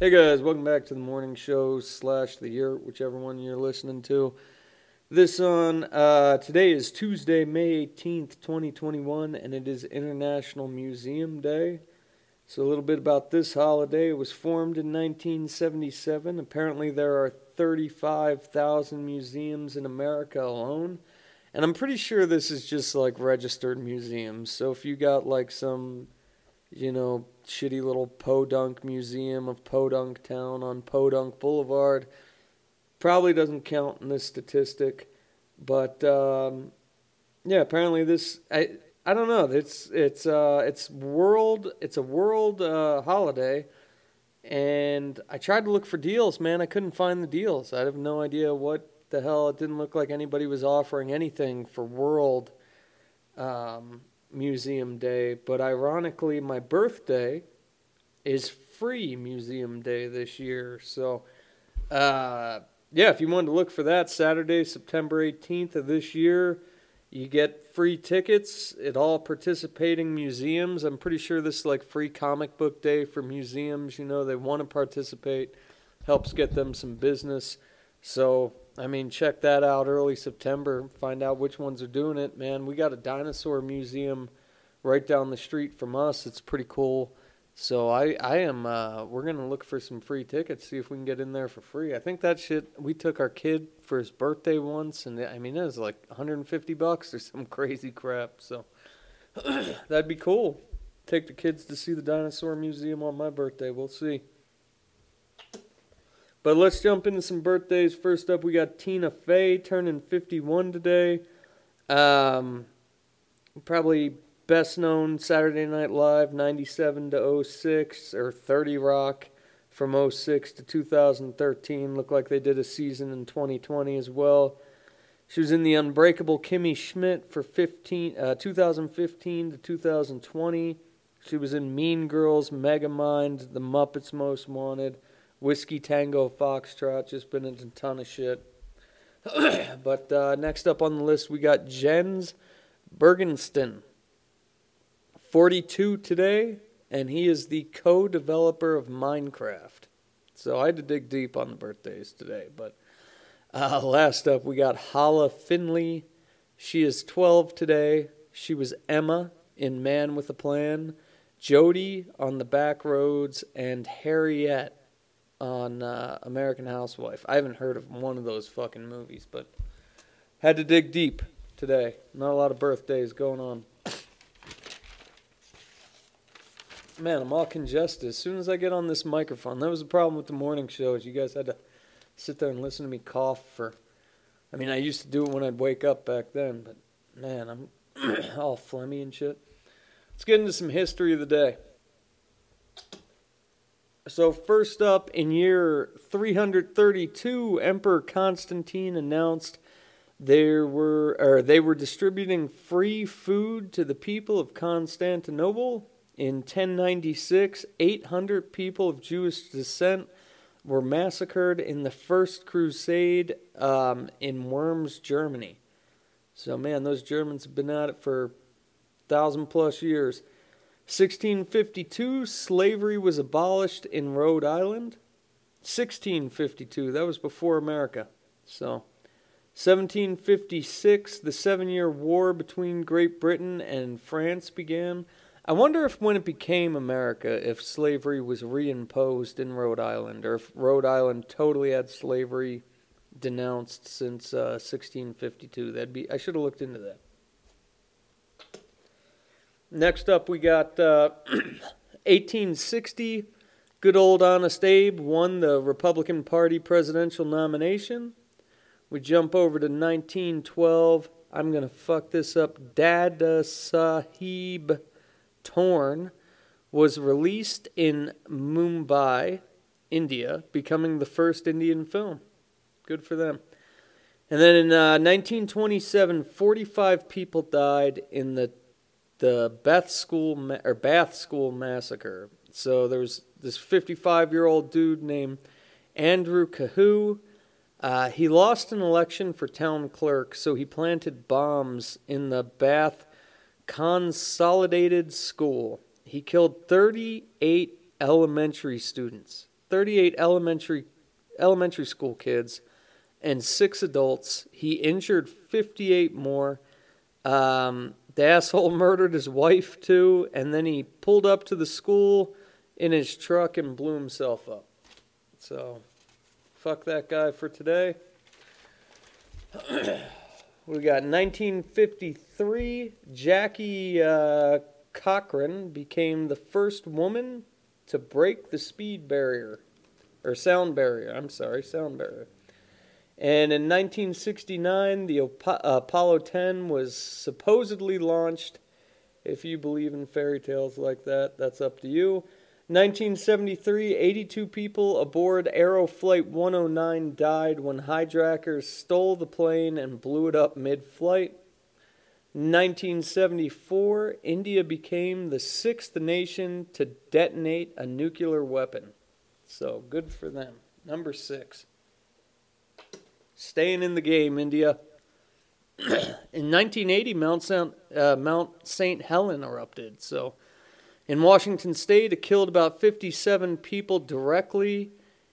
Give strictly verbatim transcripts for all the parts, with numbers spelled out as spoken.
Hey guys, welcome back to the morning show slash the year, whichever one you're listening to. This on, uh, today is Tuesday, May eighteenth, twenty twenty-one, and it is International Museum Day. So a little bit about this holiday. It was formed in nineteen seventy-seven. Apparently there are thirty-five thousand museums in America alone. And I'm pretty sure this is just like registered museums. So if you got like some, you know, shitty little podunk museum of Podunk Town on Podunk Boulevard. Probably doesn't count in this statistic. But, um, yeah, apparently this, I I don't know. It's, it's, uh, it's world, it's a world uh, holiday. And I tried to look for deals, man. I couldn't find the deals. I have no idea what the hell. It didn't look like anybody was offering anything for World um Museum Day, but ironically, my birthday is free Museum Day this year. So, uh, yeah, if you wanted to look for that, Saturday, September eighteenth of this year, you get free tickets at all participating museums. I'm pretty sure this is like free comic book day for museums. You know, they want to participate, helps get them some business. So, I mean, check that out early September. Find out which ones are doing it, man. We got a dinosaur museum right down the street from us. It's pretty cool. So I, I am, uh, we're going to look for some free tickets, see if we can get in there for free. I think that shit, we took our kid for his birthday once, and I mean, it was like one hundred fifty bucks or some crazy crap. So that'd be cool. Take the kids to see the dinosaur museum on my birthday. We'll see. But let's jump into some birthdays. First up, we got Tina Fey turning fifty-one today. Um, probably best known Saturday Night Live, ninety-seven to oh six, or thirty Rock from oh six to two thousand thirteen. Looked like they did a season in twenty twenty as well. She was in the Unbreakable Kimmy Schmidt for fifteen, uh, two thousand fifteen to two thousand twenty. She was in Mean Girls, Megamind, The Muppets Most Wanted, Whiskey Tango Foxtrot, just been in a ton of shit. But uh, next up on the list, we got Jens Bergensten, forty-two today, and he is the co-developer of Minecraft. So I had to dig deep on the birthdays today. But uh, last up, we got Hala Finley. She is twelve today. She was Emma in Man with a Plan, Jody on the Back Roads, and Harriet on uh, American Housewife. I haven't heard of one of those fucking movies, but had to dig deep today. Not a lot of birthdays going on. Man, I'm all congested. As soon as I get on this microphone, that was the problem with the morning show, is you guys had to sit there and listen to me cough for, I mean, I used to do it when I'd wake up back then, but man, I'm all phlegmy and shit. Let's get into some history of the day. So first up, in year three hundred thirty-two, Emperor Constantine announced there were or they were distributing free food to the people of Constantinople. In ten ninety-six, eight hundred people of Jewish descent were massacred in the First Crusade um, in Worms, Germany. So man, those Germans have been at it for thousand plus years. sixteen fifty-two, slavery was abolished in Rhode Island. sixteen fifty-two, that was before America. So, seventeen fifty-six, the seven-year war between Great Britain and France began. I wonder if when it became America, if slavery was reimposed in Rhode Island, or if Rhode Island totally had slavery denounced since uh, sixteen fifty-two. That'd be. I should have looked into that. Next up, we got uh, eighteen sixty, good old Honest Abe won the Republican Party presidential nomination. We jump over to nineteen twelve, I'm going to fuck this up, Dada Sahib Torn was released in Mumbai, India, becoming the first Indian film. Good for them. And then in uh, nineteen twenty-seven, forty-five people died in the The Bath School Ma- or Bath School Massacre. So there was this fifty-five-year-old dude named Andrew Cahoo. Uh, he lost an election for town clerk, so he planted bombs in the Bath Consolidated School. He killed thirty-eight elementary students. thirty-eight elementary elementary school kids and six adults. He injured fifty-eight more. Um, the asshole murdered his wife, too, and then he pulled up to the school in his truck and blew himself up. So, fuck that guy for today. We got nineteen fifty-three, Jackie uh, Cochran became the first woman to break the speed barrier, or sound barrier, I'm sorry, sound barrier. And in nineteen sixty-nine, the Op- Apollo ten was supposedly launched. If you believe in fairy tales like that, that's up to you. nineteen seventy-three, eighty-two people aboard Aeroflight one oh nine died when hijackers stole the plane and blew it up mid-flight. nineteen seventy-four, India became the sixth nation to detonate a nuclear weapon. So, good for them. Number six. Staying in the game, India. In nineteen eighty, Mount Saint, uh, Mount Saint Helen erupted, so... In Washington State, it killed about fifty-seven people directly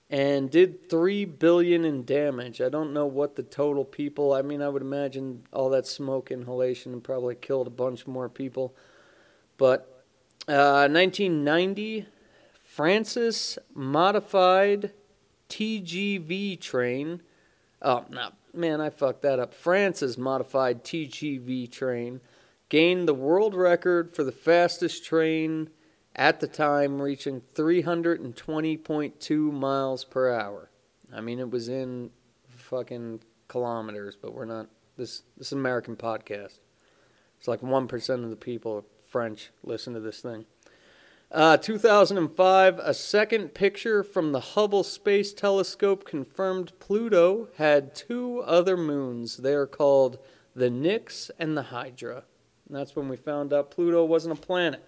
and did three billion dollars in damage. I don't know what the total people, I mean, I would imagine all that smoke inhalation probably killed a bunch more people. But uh, nineteen ninety, Francis modified T G V train. Oh, no, man, I fucked that up. Francis modified T G V train gained the world record for the fastest train at the time, reaching three hundred twenty point two miles per hour. I mean, it was in fucking kilometers, but we're not... This this American podcast. It's like one percent of the people French listen to this thing. Uh, two thousand five, a second picture from the Hubble Space Telescope confirmed Pluto had two other moons. They are called the Nix and the Hydra. And that's when we found out Pluto wasn't a planet.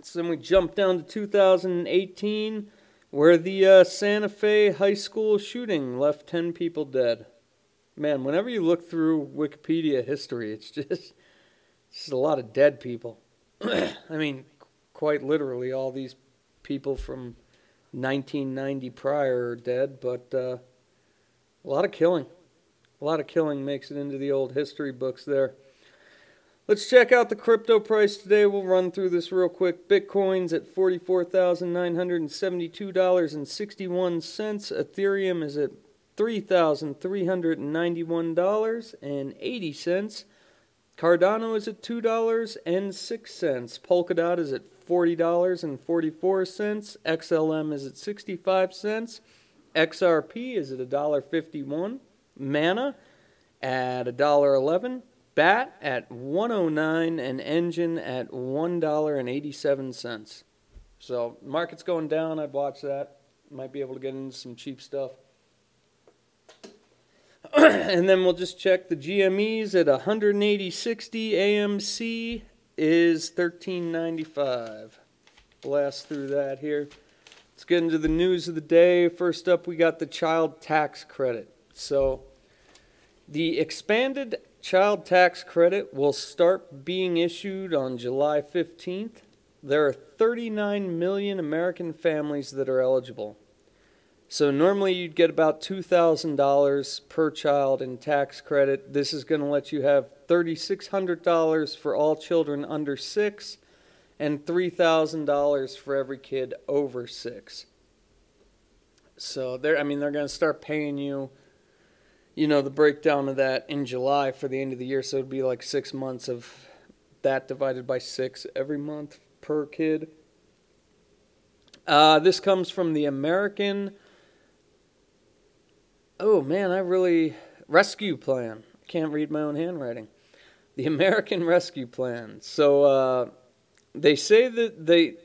So then we jumped down to two thousand eighteen, where the uh, Santa Fe high school shooting left ten people dead. Man, whenever you look through Wikipedia history, it's just, it's just a lot of dead people. I mean, quite literally, all these people from nineteen ninety prior are dead, but uh, a lot of killing. A lot of killing makes it into the old history books there. Let's check out the crypto price today. We'll run through this real quick. Bitcoin's at forty-four thousand nine hundred seventy-two dollars and sixty-one cents. Ethereum is at three thousand three hundred ninety-one dollars and eighty cents. Cardano is at two dollars and six cents. Polkadot is at forty dollars and forty-four cents. X L M is at sixty-five cents. X R P is at one dollar and fifty-one cents. Mana at one dollar and eleven cents, Bat at one dollar and nine cents, and Engine at one dollar and eighty-seven cents. So, market's going down. I'd watch that. Might be able to get into some cheap stuff. And then we'll just check the G M Es at one hundred eighty sixty. A M C is thirteen ninety-five. Blast through that here. Let's get into the news of the day. First up, we got the child tax credit. So, the expanded child tax credit will start being issued on July fifteenth. There are thirty-nine million American families that are eligible. So, normally you'd get about two thousand dollars per child in tax credit. This is going to let you have three thousand six hundred dollars for all children under six and three thousand dollars for every kid over six. So, they're, I mean, they're going to start paying you, you know, the breakdown of that in July for the end of the year. So it'd be like six months of that divided by six every month per kid. Uh, this comes from the American, oh man, I really, Rescue Plan. I can't read my own handwriting. The American Rescue Plan. So uh, they say that they,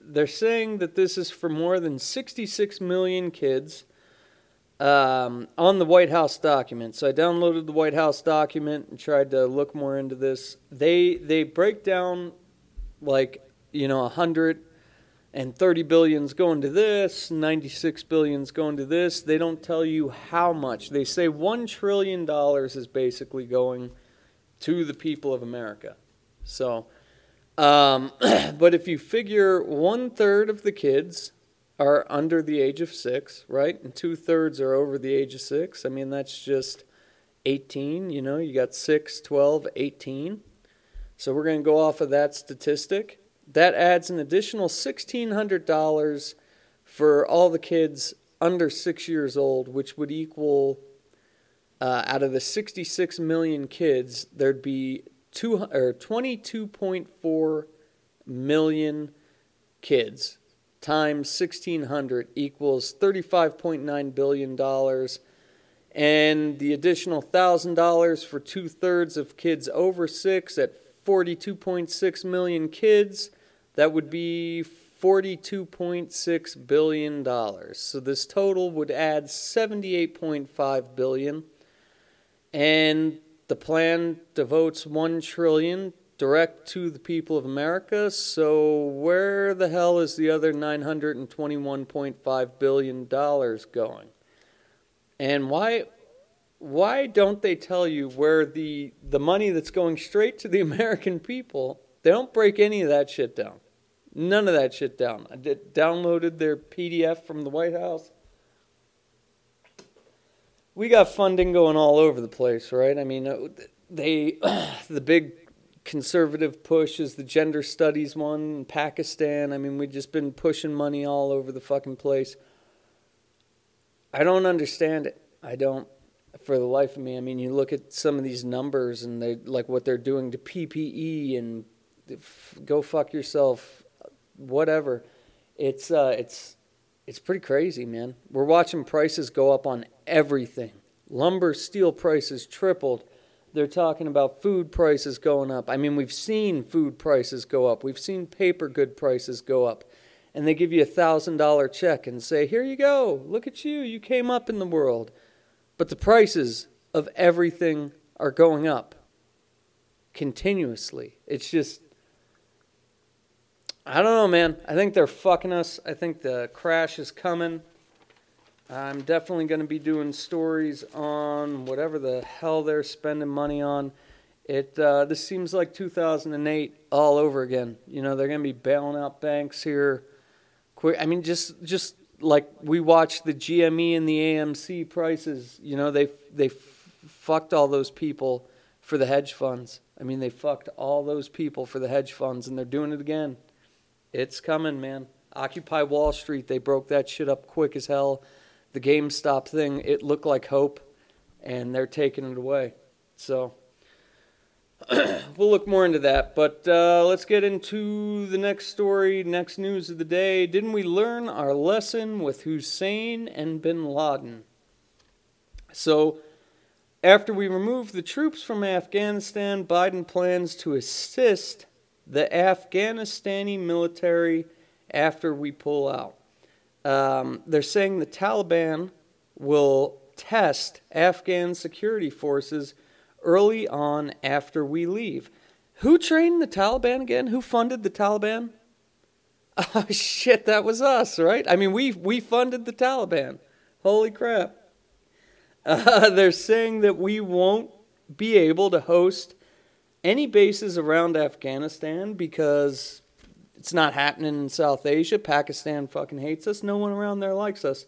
they're saying that this is for more than sixty-six million kids. Um, on the White House document. So I downloaded the White House document and tried to look more into this. They they break down like, you know, one hundred thirty billion's going to this, ninety-six billion's going to this. They don't tell you how much. They say one trillion dollars is basically going to the people of America. So Um, but if you figure one third of the kids are under the age of six, right? And two thirds are over the age of six. I mean, that's just eighteen, you know, you got six, twelve, eighteen. So we're going to go off of that statistic. That adds an additional sixteen hundred dollars for all the kids under six years old, which would equal, uh, out of the sixty-six million kids, there'd be two, or twenty-two point four million kids times sixteen hundred equals thirty-five point nine billion dollars. And the additional one thousand dollars for two-thirds of kids over six at forty-two point six million kids, that would be forty-two point six billion dollars. So this total would add seventy-eight point five billion dollars. And the plan devotes one trillion dollars direct to the people of America. So where the hell is the other nine hundred twenty-one point five billion dollars going? And why why don't they tell you where the, the money that's going straight to the American people, they don't break any of that shit down. None of that shit down. I did, downloaded their P D F from the White House. We got funding going all over the place, right? I mean, they the big conservative push is the gender studies one in Pakistan. I mean, we've just been pushing money all over the fucking place. I don't understand it. I don't, for the life of me. I mean, you look at some of these numbers and they like what they're doing to P P E and f- go fuck yourself, whatever. It's uh, it's it's pretty crazy, man. We're watching prices go up on everything. Lumber, steel prices tripled. They're talking about food prices going up. I mean, we've seen food prices go up. We've seen paper good prices go up. And they give you a one thousand dollars check and say, here you go, look at you, you came up in the world. But the prices of everything are going up continuously. It's just, I don't know, man. I think they're fucking us. I think the crash is coming. I'm definitely going to be doing stories on whatever the hell they're spending money on. It uh, this seems like two thousand eight all over again. You know, they're going to be bailing out banks here. Quick, I mean, just just like we watched the G M E and the A M C prices, you know, they they f- fucked all those people for the hedge funds. I mean, they fucked all those people for the hedge funds, and they're doing it again. It's coming, man. Occupy Wall Street, they broke that shit up quick as hell. The GameStop thing, it looked like hope, and they're taking it away. So we'll look more into that, but uh, let's get into the next story, next news of the day. Didn't we learn our lesson with Hussein and bin Laden? So, after we remove the troops from Afghanistan, Biden plans to assist the Afghanistani military after we pull out. Um, they're saying the Taliban will test Afghan security forces early on after we leave. Who trained the Taliban again? Who funded the Taliban? Oh, shit, that was us, right? I mean, we we funded the Taliban. Holy crap. Uh, they're saying that we won't be able to host any bases around Afghanistan because it's not happening in South Asia. Pakistan fucking hates us. No one around there likes us.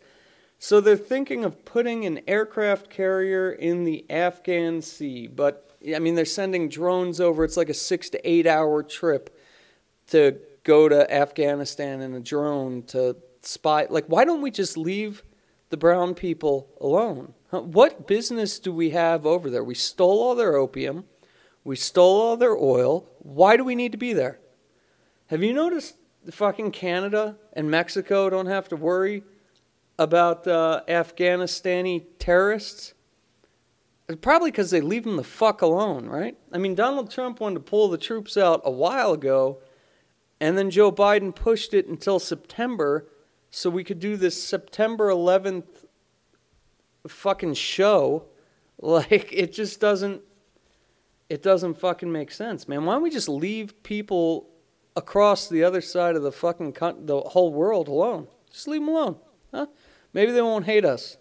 So they're thinking of putting an aircraft carrier in the Afghan Sea, but, I mean, they're sending drones over. It's like a six to eight hour trip to go to Afghanistan in a drone to spy. Like, why don't we just leave the brown people alone? Huh? What business do we have over there? We stole all their opium. We stole all their oil. Why do we need to be there? Have you noticed fucking Canada and Mexico don't have to worry about uh, Afghanistani terrorists? Probably because they leave them the fuck alone, right? I mean, Donald Trump wanted to pull the troops out a while ago, and then Joe Biden pushed it until September so we could do this September eleventh fucking show. Like, it just doesn't, it doesn't fucking make sense, man. Why don't we just leave people across the other side of the fucking, con- the whole world alone? Just leave them alone. Huh? Maybe they won't hate us,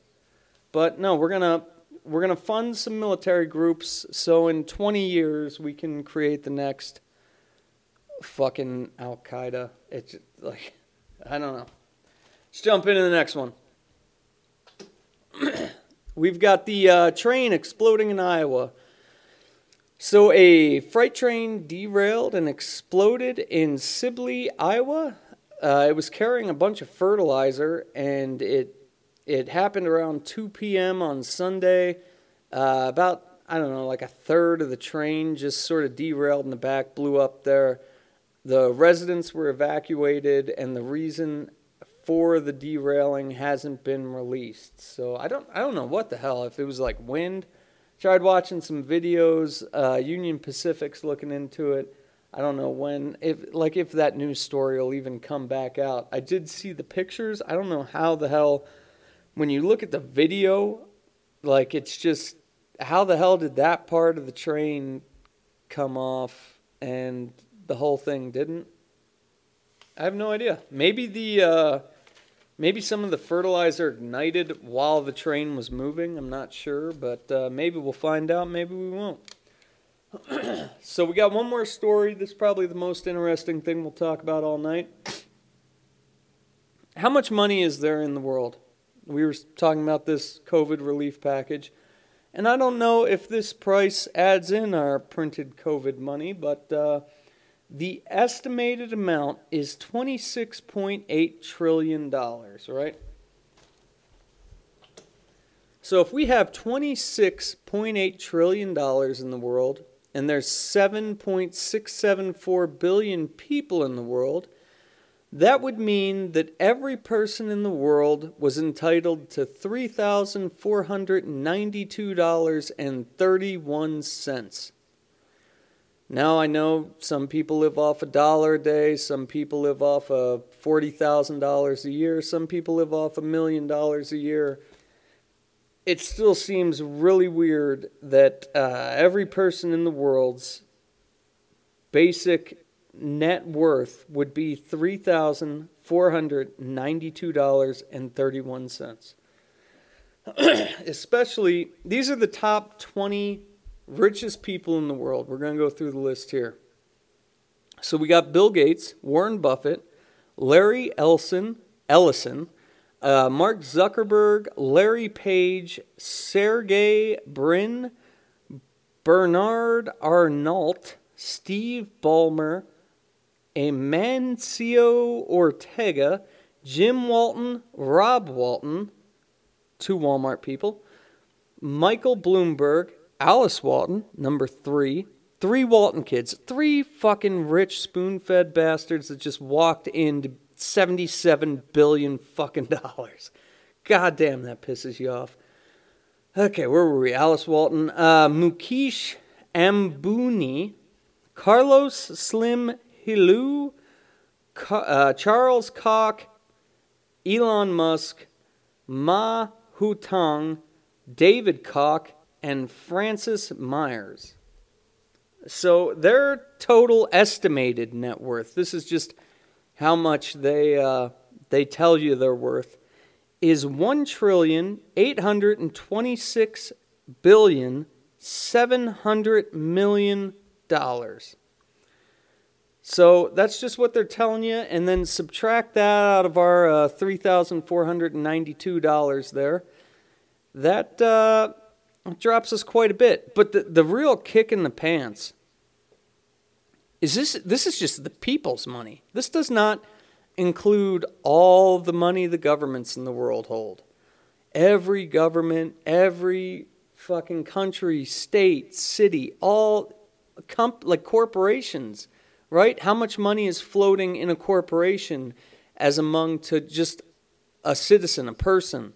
but no, we're gonna we're gonna fund some military groups so in twenty years we can create the next fucking Al Qaeda. It's like, I don't know. Let's jump into the next one. We've got the uh, train exploding in Iowa. So a freight train derailed and exploded in Sibley, Iowa. Uh, it was carrying a bunch of fertilizer, and it it happened around two p.m. on Sunday. Uh, about, I don't know, like a third of the train just sort of derailed in the back, blew up there. The residents were evacuated, and the reason for the derailing hasn't been released. So I don't I don't know what the hell, if it was like wind. Tried watching some videos. Uh, Union Pacific's looking into it. I don't know when, if like if that news story will even come back out. I did see the pictures. I don't know how the hell, when you look at the video, like it's just, how the hell did that part of the train come off and the whole thing didn't? I have no idea. Maybe the uh, maybe some of the fertilizer ignited while the train was moving. I'm not sure, but uh, maybe we'll find out. Maybe we won't. So we got one more story. This is probably the most interesting thing we'll talk about all night. How much money is there in the world? We were talking about this COVID relief package. And I don't know if this price adds in our printed COVID money, but uh, the estimated amount is twenty-six point eight trillion dollars, right? So if we have twenty-six point eight trillion dollars in the world, and there's seven point six seven four billion people in the world, that would mean that every person in the world was entitled to three thousand four hundred ninety-two dollars and thirty-one cents. Now I know some people live off a dollar a day, some people live off of forty thousand dollars a year, some people live off a million dollars a year. It still seems really weird that uh, every person in the world's basic net worth would be three thousand four hundred ninety-two dollars and thirty-one cents. Especially, these are the top twenty richest people in the world. We're going to go through the list here. So we got Bill Gates, Warren Buffett, Larry Ellison, Ellison, uh, Mark Zuckerberg, Larry Page, Sergey Brin, Bernard Arnault, Steve Ballmer, Amancio Ortega, Jim Walton, Rob Walton, two Walmart people, Michael Bloomberg, Alice Walton, number three, three Walton kids, three fucking rich spoon-fed bastards that just walked into seventy-seven billion fucking dollars. God damn, that pisses you off. Okay, where were we? Alice Walton, uh, Mukesh Ambani, Carlos Slim Hillou, uh, Charles Koch, Elon Musk, Ma Hutang, David Koch, and Francis Myers. So their total estimated net worth, this is just how much they uh, they tell you they're worth, is one trillion eight hundred twenty-six billion seven hundred million dollars. So that's just what they're telling you, and then subtract that out of our uh, three thousand four hundred ninety-two dollars there. That uh, drops us quite a bit. But the, the real kick in the pants is this, this is just the people's money. This does not include all the money the governments in the world hold. Every government, every fucking country, state, city, all... Comp- like corporations, right? How much money is floating in a corporation as among to just a citizen, a person?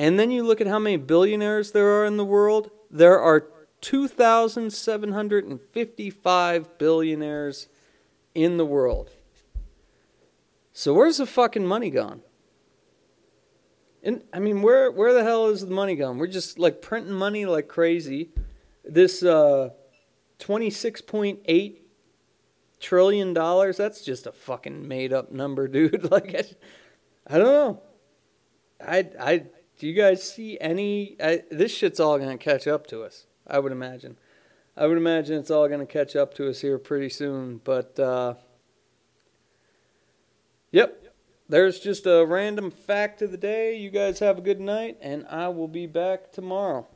And then you look at how many billionaires there are in the world. There are two thousand seven hundred fifty-five billionaires in the world. So where's the fucking money gone? And I mean, where where the hell is the money gone? We're just like printing money like crazy. This, uh... twenty-six point eight trillion dollars, that's just a fucking made-up number, dude. Like, I, I don't know. I, I, do you guys see any? I, this shit's all going to catch up to us, I would imagine. I would imagine it's all going to catch up to us here pretty soon. But, uh, yep, there's just a random fact of the day. You guys have a good night, and I will be back tomorrow.